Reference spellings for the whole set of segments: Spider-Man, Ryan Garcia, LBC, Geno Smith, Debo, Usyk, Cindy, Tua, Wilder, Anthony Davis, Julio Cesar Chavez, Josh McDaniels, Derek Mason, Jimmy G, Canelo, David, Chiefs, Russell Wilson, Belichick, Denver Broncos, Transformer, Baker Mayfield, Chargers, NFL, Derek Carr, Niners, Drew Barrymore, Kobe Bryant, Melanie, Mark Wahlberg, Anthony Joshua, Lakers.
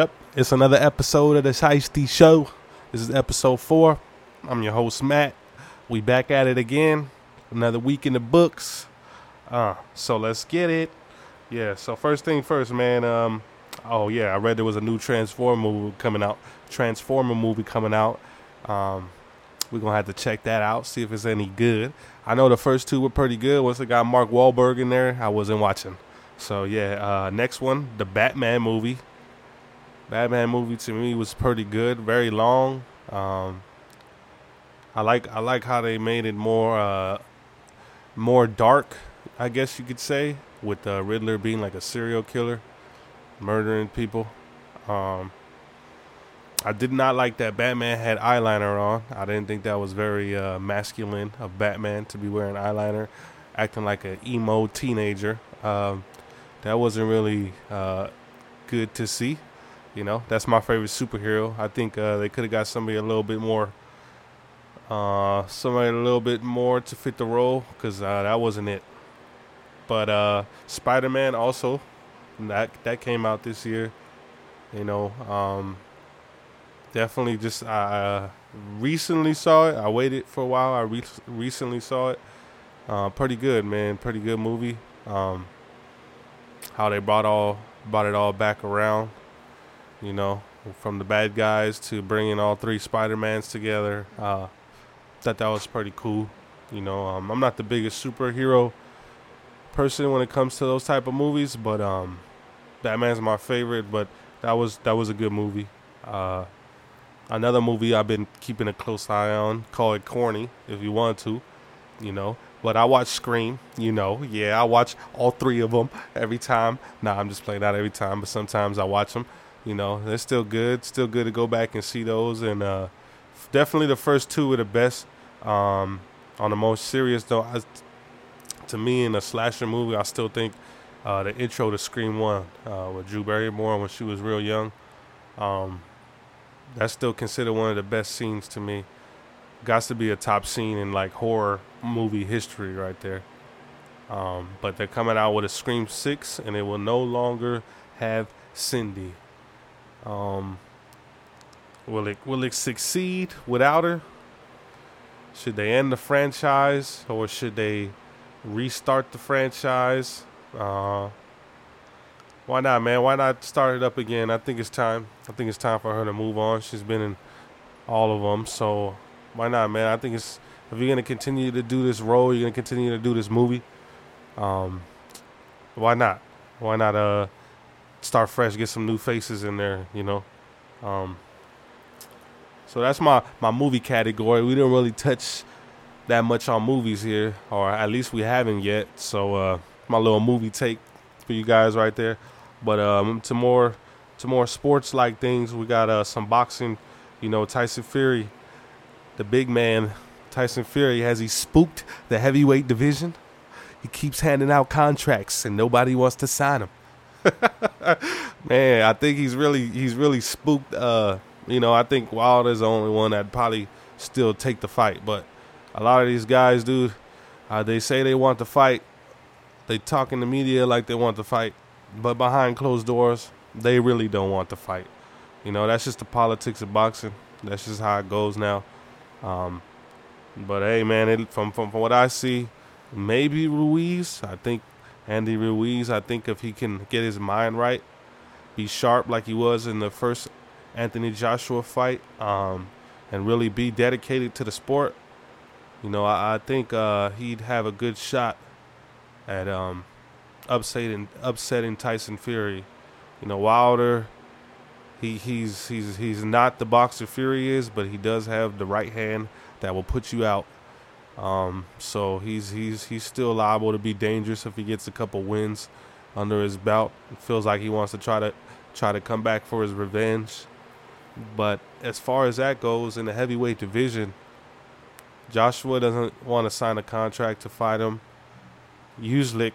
Yep, it's another episode of The Shiesty Show. This is episode 4. I'm your host, Matt. We back at it again. Another week in the books. So let's get it. Yeah, so first thing first, man. I read there was a new Transformer movie coming out. We're going to have to check that out, see if it's any good. I know the first two were pretty good. Once it got Mark Wahlberg in there, I wasn't watching. So, yeah, next one, the Batman movie. Batman movie to me was pretty good, very long. I like how they made it more dark, I guess you could say, with Riddler being like a serial killer, murdering people. I did not like that Batman had eyeliner on. I didn't think that was very masculine of Batman to be wearing eyeliner, acting like an emo teenager. That wasn't really good to see. You know, that's my favorite superhero. I think they could have got somebody a little bit more, to fit the role, because that wasn't it. But Spider-Man also, that came out this year. You know, definitely just recently saw it. I waited for a while. I recently saw it. Pretty good, man. Pretty good movie. How they brought it all back around. You know, from the bad guys to bringing all three Spider-Mans together. Thought that was pretty cool. You know, I'm not the biggest superhero person when it comes to those type of movies, but Batman's my favorite. But that was a good movie. Another movie I've been keeping a close eye on. Call it corny if you want to, you know. But I watch Scream, you know. Yeah, I watch all three of them every time. Nah, I'm just playing, not every time, but sometimes I watch them. You know, they're still good. Still good to go back and see those. And definitely the first two are the best. On the most serious, though, to me, in a slasher movie, I still think the intro to Scream 1 with Drew Barrymore when she was real young. That's still considered one of the best scenes to me. Got to be a top scene in, like, horror movie history right there. But they're coming out with a Scream 6, and it will no longer have Cindy. Will it succeed without her? Should they end the franchise, or should they restart the franchise? Why not, man? Why not start it up again? I think it's time for her to move on. She's been in all of them, so why not, man? I think it's, if you're gonna continue to do this role, you're gonna continue to do this movie. Why not? Why not? Start fresh, get some new faces in there, you know. So that's my movie category. We didn't really touch that much on movies here, or at least we haven't yet. So my little movie take for you guys right there. But to more sports like things, we got some boxing. You know, Tyson Fury, the big man, Tyson Fury, has he spooked the heavyweight division? He keeps handing out contracts and nobody wants to sign them. Man, I think he's really spooked. You know, I think Wilder's the only one that probably still take the fight. But a lot of these guys, dude, they say they want to fight. They talk in the media like they want to fight, but behind closed doors, they really don't want to fight. You know, that's just the politics of boxing. That's just how it goes now. But hey, man, from what I see, maybe Ruiz, I think. Andy Ruiz, I think if he can get his mind right, be sharp like he was in the first Anthony Joshua fight, and really be dedicated to the sport, you know, I think he'd have a good shot at upsetting Tyson Fury. You know, Wilder, he's not the boxer Fury is, but he does have the right hand that will put you out. So he's still liable to be dangerous if he gets a couple wins under his belt. It feels like he wants to try to come back for his revenge. But as far as that goes in the heavyweight division, Joshua doesn't want to sign a contract to fight him. Usyk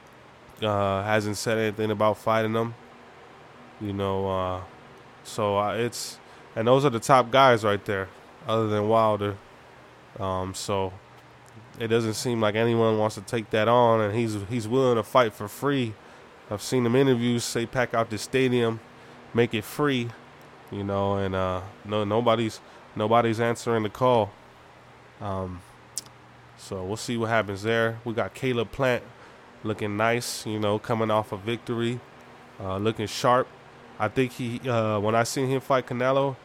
hasn't said anything about fighting him. You know, it's, and those are the top guys right there, other than Wilder. So. It doesn't seem like anyone wants to take that on, and he's willing to fight for free. I've seen him interviews say pack out the stadium, make it free, you know, and nobody's answering the call. So we'll see what happens there. We got Caleb Plant looking nice, you know, coming off a victory, looking sharp. I think he when I seen him fight Canelo,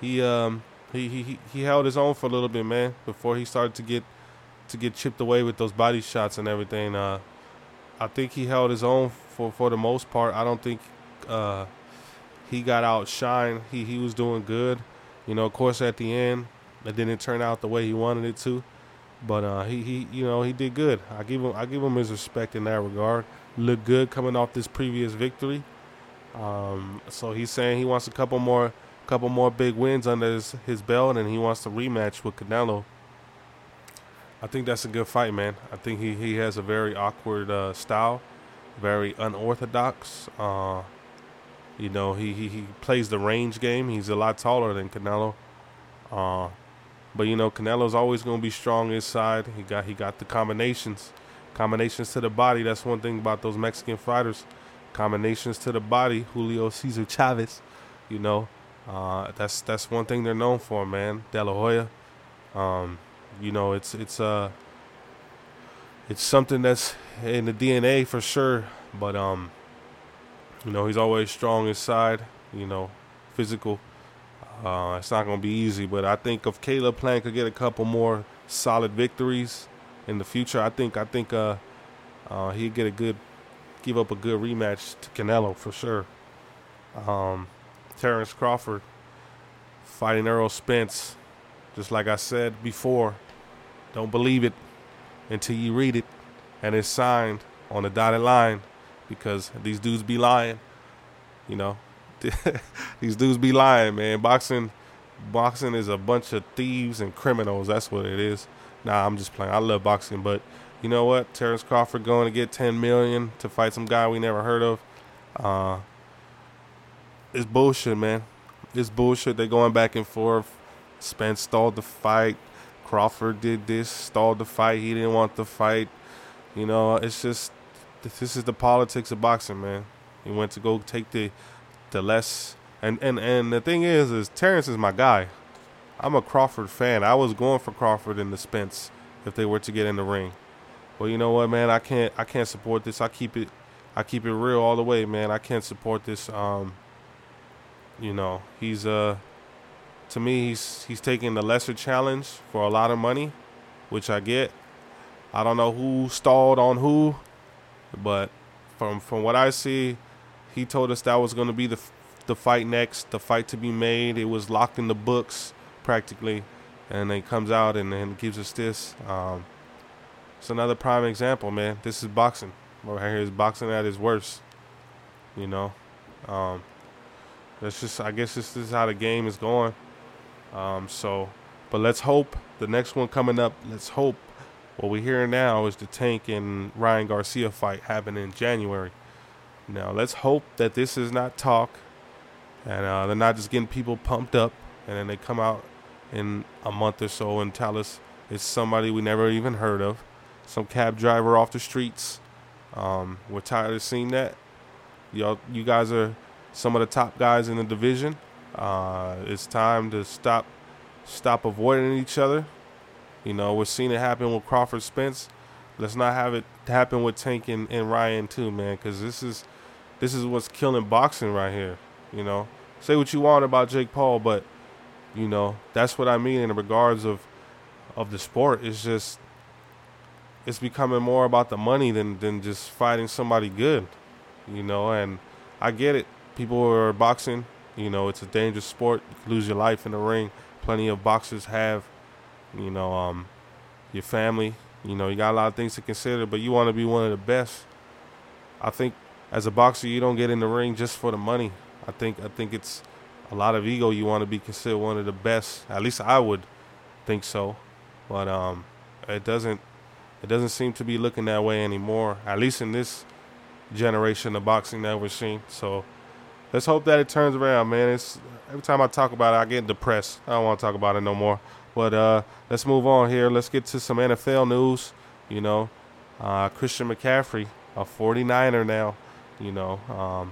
he held his own for a little bit, man, before he started to get chipped away with those body shots and everything. I think he held his own for the most part. I don't think he got outshined. He was doing good. You know, of course, at the end, it didn't turn out the way he wanted it to. But he did good. I give him his respect in that regard. Looked good coming off this previous victory. So he's saying he wants a couple more big wins under his belt, and he wants to rematch with Canelo. I think that's a good fight, man. I think he has a very awkward style, very unorthodox. He plays the range game. He's a lot taller than Canelo. But, you know, Canelo's always going to be strong inside. He got the combinations to the body. That's one thing about those Mexican fighters, combinations to the body. Julio Cesar Chavez, you know, that's one thing they're known for, man. De La Hoya, you know, it's something that's in the DNA for sure. But you know, he's always strong inside. You know, physical. It's not going to be easy, but I think if Caleb Plant could get a couple more solid victories in the future, I think he'd get give up a good rematch to Canelo for sure. Terrence Crawford fighting Errol Spence. Just like I said before, don't believe it until you read it and it's signed on the dotted line, because these dudes be lying, you know. These dudes be lying, man. Boxing is a bunch of thieves and criminals. That's what it is. Nah, I'm just playing. I love boxing, but you know what? Terrence Crawford going to get $10 million to fight some guy we never heard of. It's bullshit, man. It's bullshit. They're going back and forth. Spence stalled the fight. Crawford did this, stalled the fight. He didn't want the fight. You know, it's just, this is the politics of boxing, man. He went to go take the less, and the thing is Terrence is my guy. I'm a Crawford fan. I was going for Crawford and the Spence if they were to get in the ring. Well, you know what, man, I can't support this. I keep it real all the way, man. I can't support this. You know, he's to me, he's taking the lesser challenge for a lot of money, which I get. I don't know who stalled on who, but from what I see, he told us that was going to be the fight next, the fight to be made. It was locked in the books practically, and it comes out and gives us this. It's another prime example, man. This is boxing. Right here is boxing at its worst, you know. That's just, I guess this is how the game is going. But let's hope the next one coming up, let's hope what we're hearing now is the Tank and Ryan Garcia fight happening in January. Now, let's hope that this is not talk and they're not just getting people pumped up and then they come out in a month or so and tell us it's somebody we never even heard of, some cab driver off the streets. We're tired of seeing that. You guys are some of the top guys in the division. It's time to stop avoiding each other. You know, we're seeing it happen with Crawford Spence. Let's not have it happen with Tank and Ryan too, man, because this is what's killing boxing right here. You know, say what you want about Jake Paul, but, you know, that's what I mean in regards of the sport. It's just, it's becoming more about the money than just fighting somebody good, you know, and I get it. People are boxing. You know, it's a dangerous sport. You can lose your life in the ring. Plenty of boxers have, you know, your family. You know, you got a lot of things to consider, but you want to be one of the best. I think as a boxer, you don't get in the ring just for the money. I think it's a lot of ego. You want to be considered one of the best. At least I would think so. But it doesn't seem to be looking that way anymore, at least in this generation of boxing that we're seeing. So let's hope that it turns around, man. It's, every time I talk about it, I get depressed. I don't want to talk about it no more. But let's move on here. Let's get to some NFL news. You know, Christian McCaffrey, a 49er now, you know.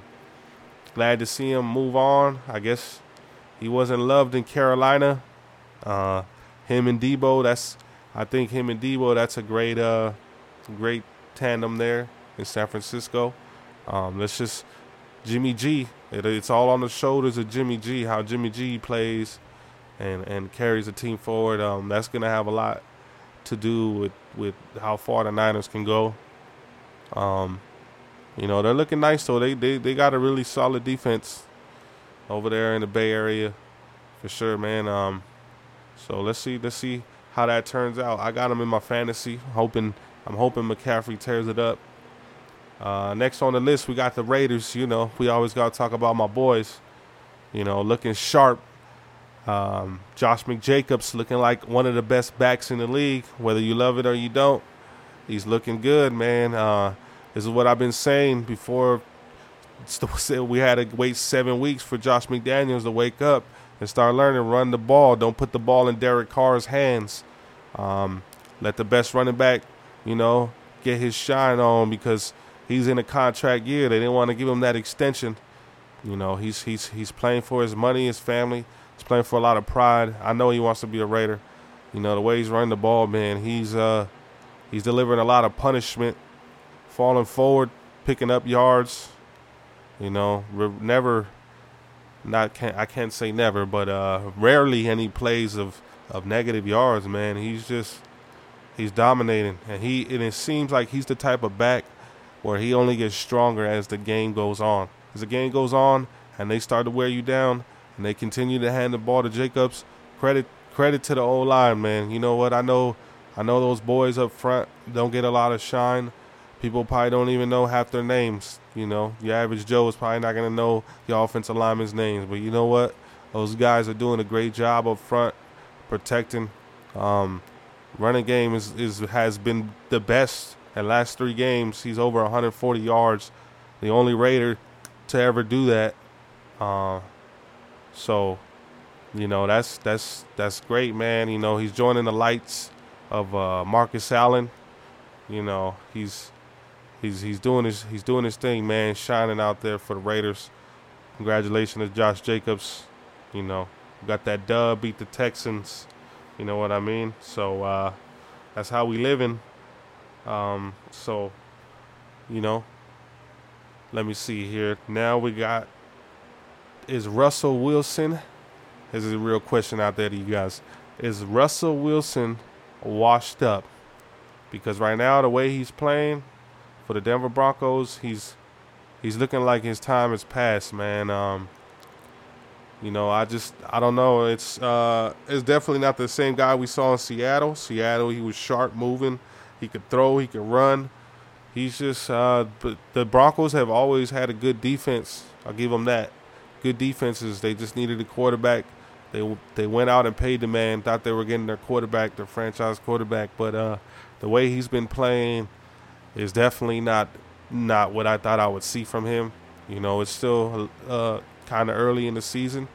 Glad to see him move on. I guess He wasn't loved in Carolina. Him and Debo, that's a great tandem there in San Francisco. Jimmy G. It's all on the shoulders of Jimmy G, how Jimmy G plays and carries the team forward. That's going to have a lot to do with how far the Niners can go. They're looking nice, so they got a really solid defense over there in the Bay Area for sure, man. So let's see how that turns out. I got him in my fantasy, hoping McCaffrey tears it up. Next on the list, we got the Raiders. We always got to talk about my boys, looking sharp. Josh McJacobs looking like one of the best backs in the league, whether you love it or you don't. He's looking good, man. This is what I've been saying before. We had to wait 7 weeks for Josh McDaniels to wake up and start learning. Run the ball. Don't put the ball in Derek Carr's hands. Let the best running back, get his shine on, because he's in a contract year. They didn't want to give him that extension. He's playing for his money, his family. He's playing for a lot of pride. I know he wants to be a Raider. The way he's running the ball, man, he's delivering a lot of punishment, falling forward, picking up yards. Rarely any plays of negative yards, man. He's dominating, and it seems like he's the type of back where he only gets stronger as the game goes on. As the game goes on and they start to wear you down and they continue to hand the ball to Jacobs, credit to the old line, man. You know what? I know those boys up front don't get a lot of shine. People probably don't even know half their names. Your average Joe is probably not going to know your offensive lineman's names. But you know what? Those guys are doing a great job up front, protecting. Running game has been the best. In the last 3 games, he's over 140 yards. The only Raider to ever do that. That's great, man. He's joining the lights of Marcus Allen. He's doing his thing, man. Shining out there for the Raiders. Congratulations to Josh Jacobs. Got that dub, beat the Texans. You know what I mean? So that's how we living. Let me see here. Now we got, is Russell Wilson? This is a real question out there to you guys. Is Russell Wilson washed up? Because right now, the way he's playing for the Denver Broncos, he's looking like his time is past, man. I don't know. It's definitely not the same guy we saw in Seattle. Seattle, he was sharp, moving. He could throw. He could run. He's just but the Broncos have always had a good defense. I'll give them that. Good defenses. They just needed a quarterback. They went out and paid the man. Thought they were getting their quarterback, their franchise quarterback. But the way he's been playing is definitely not what I thought I would see from him. It's still kind of early in the season,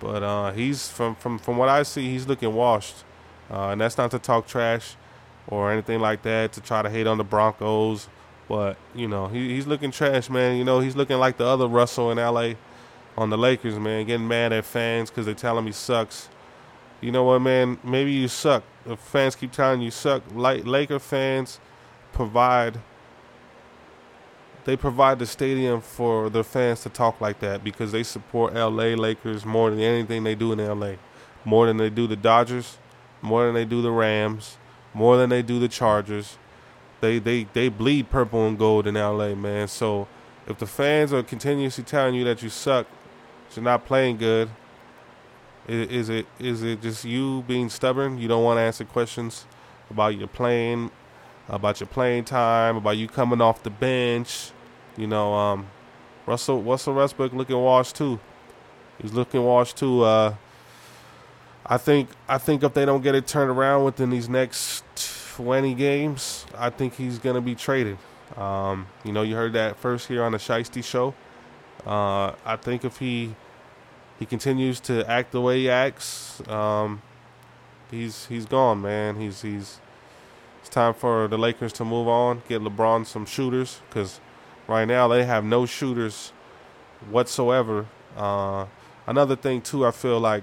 but he's from what I see, he's looking washed. And that's not to talk trash or anything like that, to try to hate on the Broncos. But, he's looking trash, man. He's looking like the other Russell in L.A. on the Lakers, man, getting mad at fans because they tell him he sucks. You know what, man? Maybe you suck. If fans keep telling you suck, Laker fans provide the stadium for their fans to talk like that, because they support L.A. Lakers more than anything they do in L.A., more than they do the Dodgers, more than they do the Rams, more than they do the Chargers. They bleed purple and gold in L.A., man. So if the fans are continuously telling you that you suck, that you're not playing good, is it just you being stubborn? You don't want to answer questions about your playing, about your playing time, about you coming off the bench. Russell Westbrook looking washed too. He's looking washed too. I think if they don't get it turned around within these next 20 games, I think he's gonna be traded. You heard that first here on the Shiesty Show. I think if he continues to act the way he acts, he's gone, man. It's time for the Lakers to move on, get LeBron some shooters, because right now they have no shooters whatsoever. Another thing, too, I feel like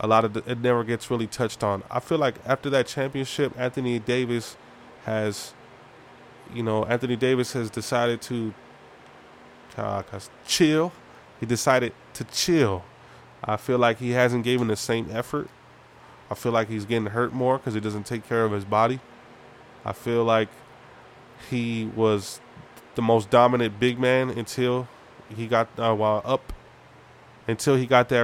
a lot of it never gets really touched on. I feel like after that championship, Anthony Davis has decided to chill. He decided to chill. I feel like he hasn't given the same effort. I feel like he's getting hurt more because he doesn't take care of his body. I feel like he was the most dominant big man until he got that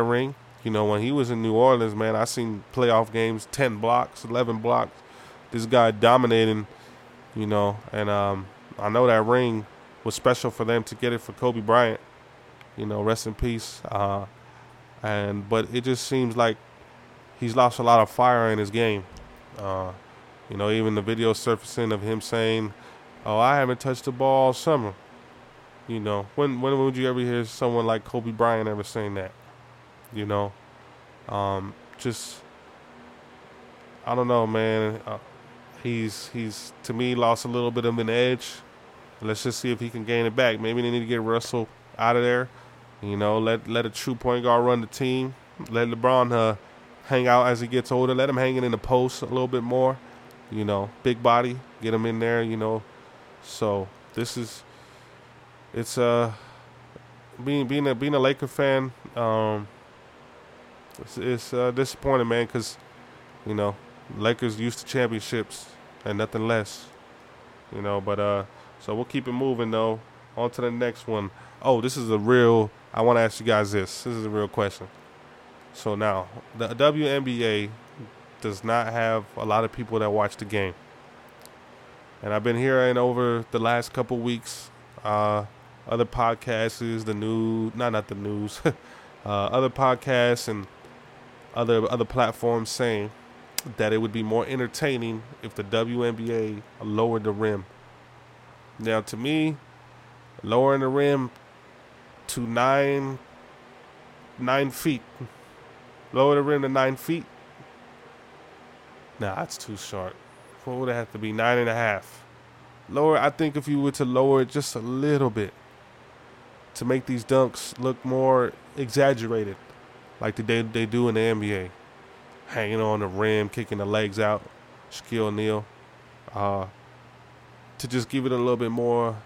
ring. You know, when he was in New Orleans, man, I seen playoff games, 10 blocks, 11 blocks. This guy dominating, you know, and I know that ring was special for them to get it for Kobe Bryant. You know, rest in peace. But it just seems like he's lost a lot of fire in his game. You know, even the video surfacing of him saying, "Oh, I haven't touched the ball all summer." You know, when would you ever hear someone like Kobe Bryant ever saying that? You know, I don't know, man. He's to me lost a little bit of an edge. Let's just see if he can gain it back. Maybe they need to get Russell out of there. You know, let a true point guard run the team. Let LeBron hang out as he gets older. Let him hang in the post a little bit more. You know, big body, get him in there, you know. So being a Laker fan, it's disappointing, man, because, you know, Lakers used to championships and nothing less, you know. But so we'll keep it moving, though. On to the next one. Oh, I want to ask you guys this. This is a real question. So now, the WNBA does not have a lot of people that watch the game. And I've been hearing over the last couple weeks, other podcasts, other podcasts and other platforms saying that it would be more entertaining if the WNBA lowered the rim. Now, to me, lowering the rim to 9 feet. Lower the rim to 9 feet. Nah, that's too short. What would it have to be? 9.5. Lower, I think if you were to lower it just a little bit to make these dunks look more exaggerated, like they do in the NBA. Hanging on the rim, kicking the legs out, Shaquille O'Neal. To just give it a little bit more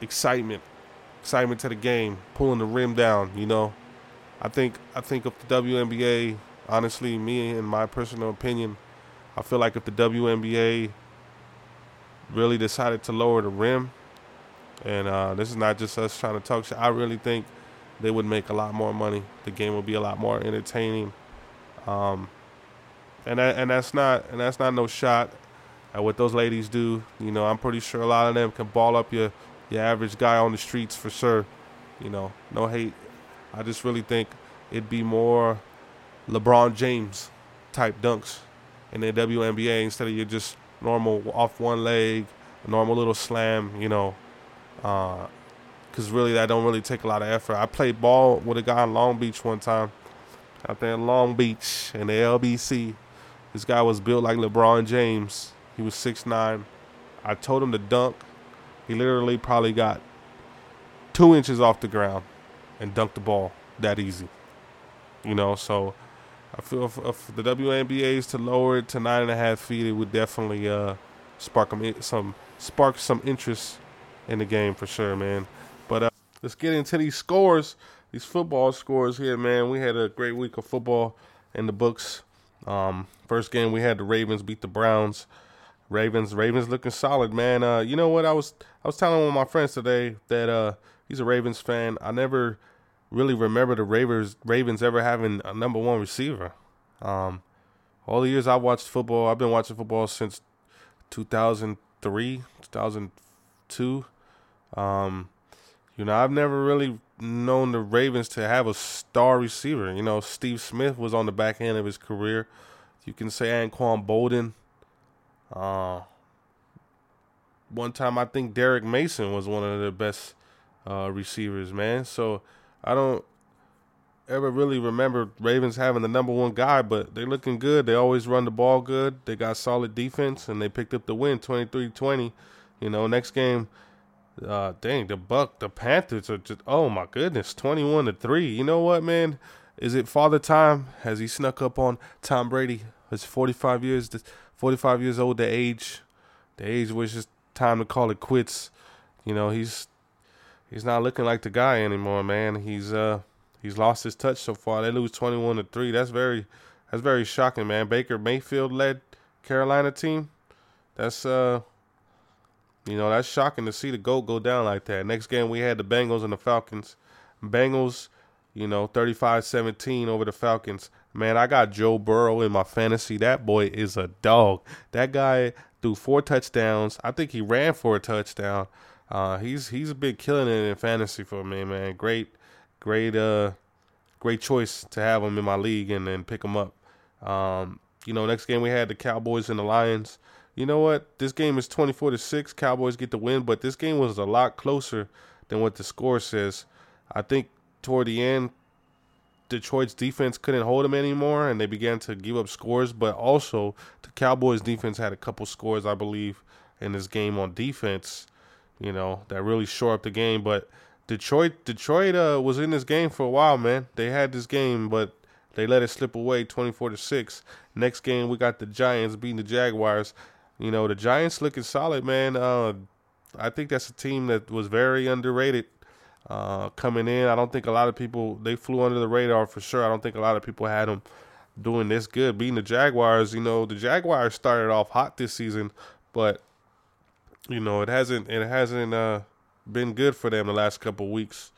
excitement to the game, pulling the rim down, you know. I think if the WNBA, honestly, me in my personal opinion, I feel like if the WNBA really decided to lower the rim, and this is not just us trying to talk shit, I really think they would make a lot more money. The game would be a lot more entertaining, and that's not no shot at what those ladies do. You know, I'm pretty sure a lot of them can ball up your average guy on the streets for sure. You know, no hate. I just really think it'd be more LeBron James type dunks in the WNBA instead of your just normal off one leg, normal little slam, you know, because really that don't really take a lot of effort. I played ball with a guy in Long Beach one time, out there in Long Beach in the LBC. This guy was built like LeBron James. He was 6'9". I told him to dunk. He literally probably got 2 inches off the ground and dunked the ball that easy. You know, so I feel if the WNBA is to lower it to 9.5 feet, it would definitely spark some interest in the game for sure, man. But let's get into these scores, these football scores here, man. We had a great week of football in the books. First game we had the Ravens beat the Browns. Ravens looking solid, man. You know what? I was telling one of my friends today that he's a Ravens fan. I never really remember the Ravens ever having a number one receiver. All the years I watched football, I've been watching football since 2003, 2002. You know, I've never really known the Ravens to have a star receiver. You know, Steve Smith was on the back end of his career. You can say Anquan Bolden. One time I think Derek Mason was one of the best receivers, man. So I don't ever really remember Ravens having the number one guy, but they're looking good. They always run the ball good. They got solid defense, and they picked up the win 23-20. You know, next game, The Panthers are just, oh my goodness, 21-3. You know what, man? Is it father time? Has he snuck up on Tom Brady? It's 45 years old, the age where it's just time to call it quits. You know, he's not looking like the guy anymore, man. He's lost his touch so far. They lose 21-3. That's very shocking, man. Baker Mayfield led Carolina team. That's shocking to see the GOAT go down like that. Next game, we had the Bengals and the Falcons. Bengals, 35-17 over the Falcons. Man, I got Joe Burrow in my fantasy. That boy is a dog. That guy threw 4 touchdowns. I think he ran for a touchdown. He's been killing it in fantasy for me, man. Great choice to have him in my league and then pick him up. Next game, we had the Cowboys and the Lions. You know what? This game is 24-6. Cowboys get the win, but this game was a lot closer than what the score says. I think toward the end, Detroit's defense couldn't hold them anymore, and they began to give up scores. But also, the Cowboys' defense had a couple scores, I believe, in this game on defense. That really shore up the game. But Detroit was in this game for a while, man. They had this game, but they let it slip away 24-6. Next game, we got the Giants beating the Jaguars. The Giants looking solid, man. I think that's a team that was very underrated coming in. I don't think a lot of people, they flew under the radar for sure. I don't think a lot of people had them doing this good. Beating the Jaguars, the Jaguars started off hot this season, but, it hasn't been good for them the last couple of weeks.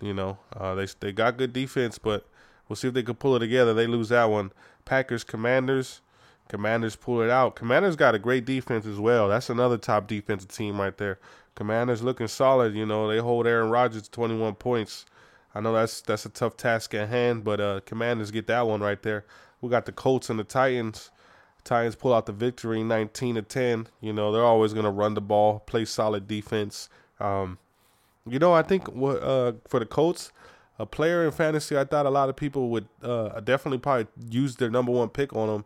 They got good defense, but we'll see if they can pull it together. They lose that one. Packers, Commanders. Commanders pull it out. Commanders got a great defense as well. That's another top defensive team right there. Commanders looking solid. They hold Aaron Rodgers to 21 points. I know that's a tough task at hand, but Commanders get that one right there. We got the Colts and the Titans. Titans pull out the victory 19-10. They're always going to run the ball, play solid defense. I think for the Colts, a player in fantasy, I thought a lot of people would definitely probably use their number one pick on him,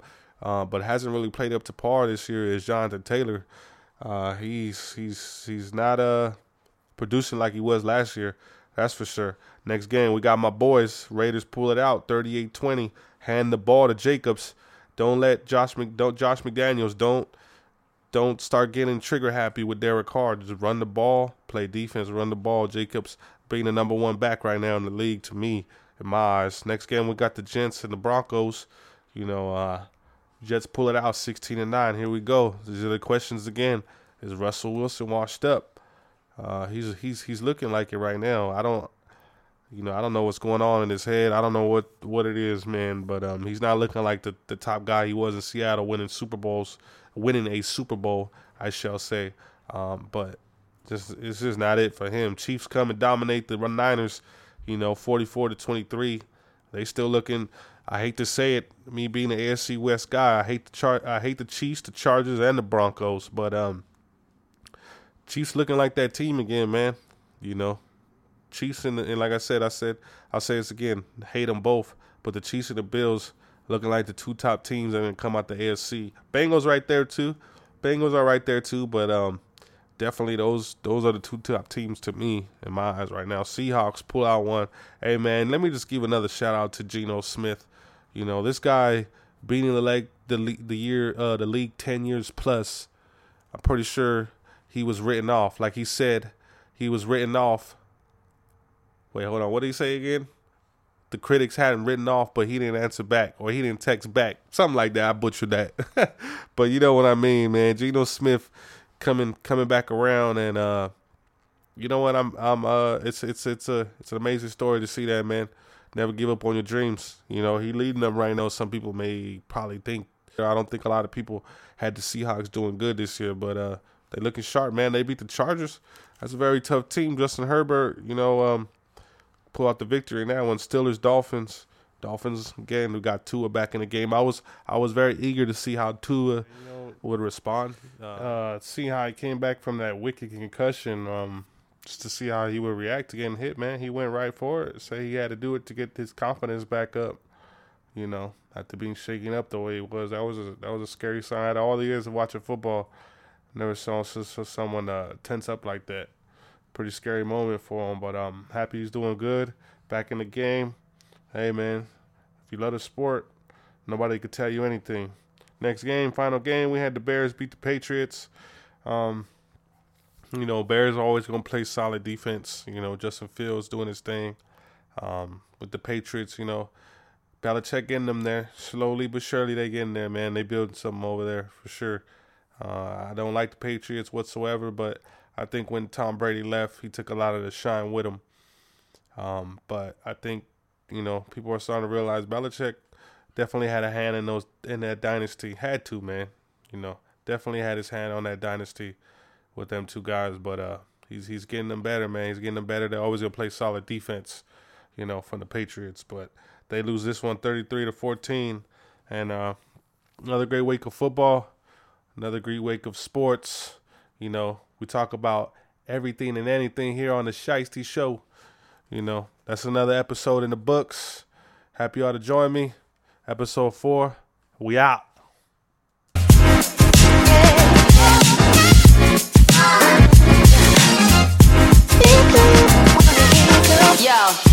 but hasn't really played up to par this year, is Jonathan Taylor. He's not producing like he was last year, that's for sure. Next game, we got my boys. Raiders pull it out, 38-20. Hand the ball to Jacobs. Josh McDaniels. Don't start getting trigger happy with Derek Carr. Just run the ball, play defense, run the ball. Jacobs being the number one back right now in the league to me, in my eyes. Next game, we got the Jets and the Broncos. Jets pull it out 16-9. Here we go. These are the questions again. Is Russell Wilson washed up? He's looking like it right now. I don't know what's going on in his head. I don't know what it is, man. But he's not looking like the top guy he was in Seattle, winning a Super Bowl, I shall say. But it's just not it for him. Chiefs come and dominate the Niners, 44-23. They still looking. I hate to say it, me being an AFC West guy, I hate the Chiefs, the Chargers, and the Broncos. But Chiefs looking like that team again, man. Chiefs and like I said, I'll say this again, hate them both. But the Chiefs and the Bills looking like the two top teams that are going to come out the AFC. Bengals are right there too, but definitely those are the two top teams to me in my eyes right now. Seahawks pull out one. Hey, man, let me just give another shout-out to Geno Smith. This guy beating the league 10 years plus, I'm pretty sure he was written off. Like he said, he was written off. Wait, hold on. What did he say again? The critics had him written off, but he didn't answer back, or he didn't text back. Something like that. I butchered that. But you know what I mean, man. Geno Smith coming back around, and you know what? It's an amazing story to see that, man. Never give up on your dreams. He leading them right now. Some people may probably think. I don't think a lot of people had the Seahawks doing good this year, but they looking sharp, man. They beat the Chargers. That's a very tough team. Justin Herbert, pull out the victory in that one. Steelers, Dolphins. Dolphins again. We got Tua back in the game. I was very eager to see how Tua would respond. See how he came back from that wicked concussion. Just to see how he would react to getting hit. Man, he went right for it. So he had to do it to get his confidence back up. After being shaken up the way he was, that was a scary sign. Out of all the years of watching football, never saw someone tense up like that. pretty scary moment for him. But I'm happy he's doing good, back in the game. Hey, man, if you love the sport, nobody could tell you anything. Next game, final game, we had the Bears beat the Patriots. You know, Bears are always going to play solid defense. You know, Justin Fields doing his thing. With the Patriots, you know, Belichick getting them there. Slowly but surely they getting there, man. They building something over there for sure. I don't like the Patriots whatsoever, but I think when Tom Brady left, he took a lot of the shine with him. But I think, you know, people are starting to realize Belichick definitely had a hand in those, in that dynasty. Had to, man. You know, definitely had his hand on that dynasty with them two guys. But he's getting them better, man. He's getting them better. They're always going to play solid defense, you know, from the Patriots. But they lose this one 33-14. And another great week of football. Another great week of sports. You know, we talk about everything and anything here on The Shiesty Show. You know, that's another episode in the books. Happy y'all to join me. Episode 4, we out. Yo.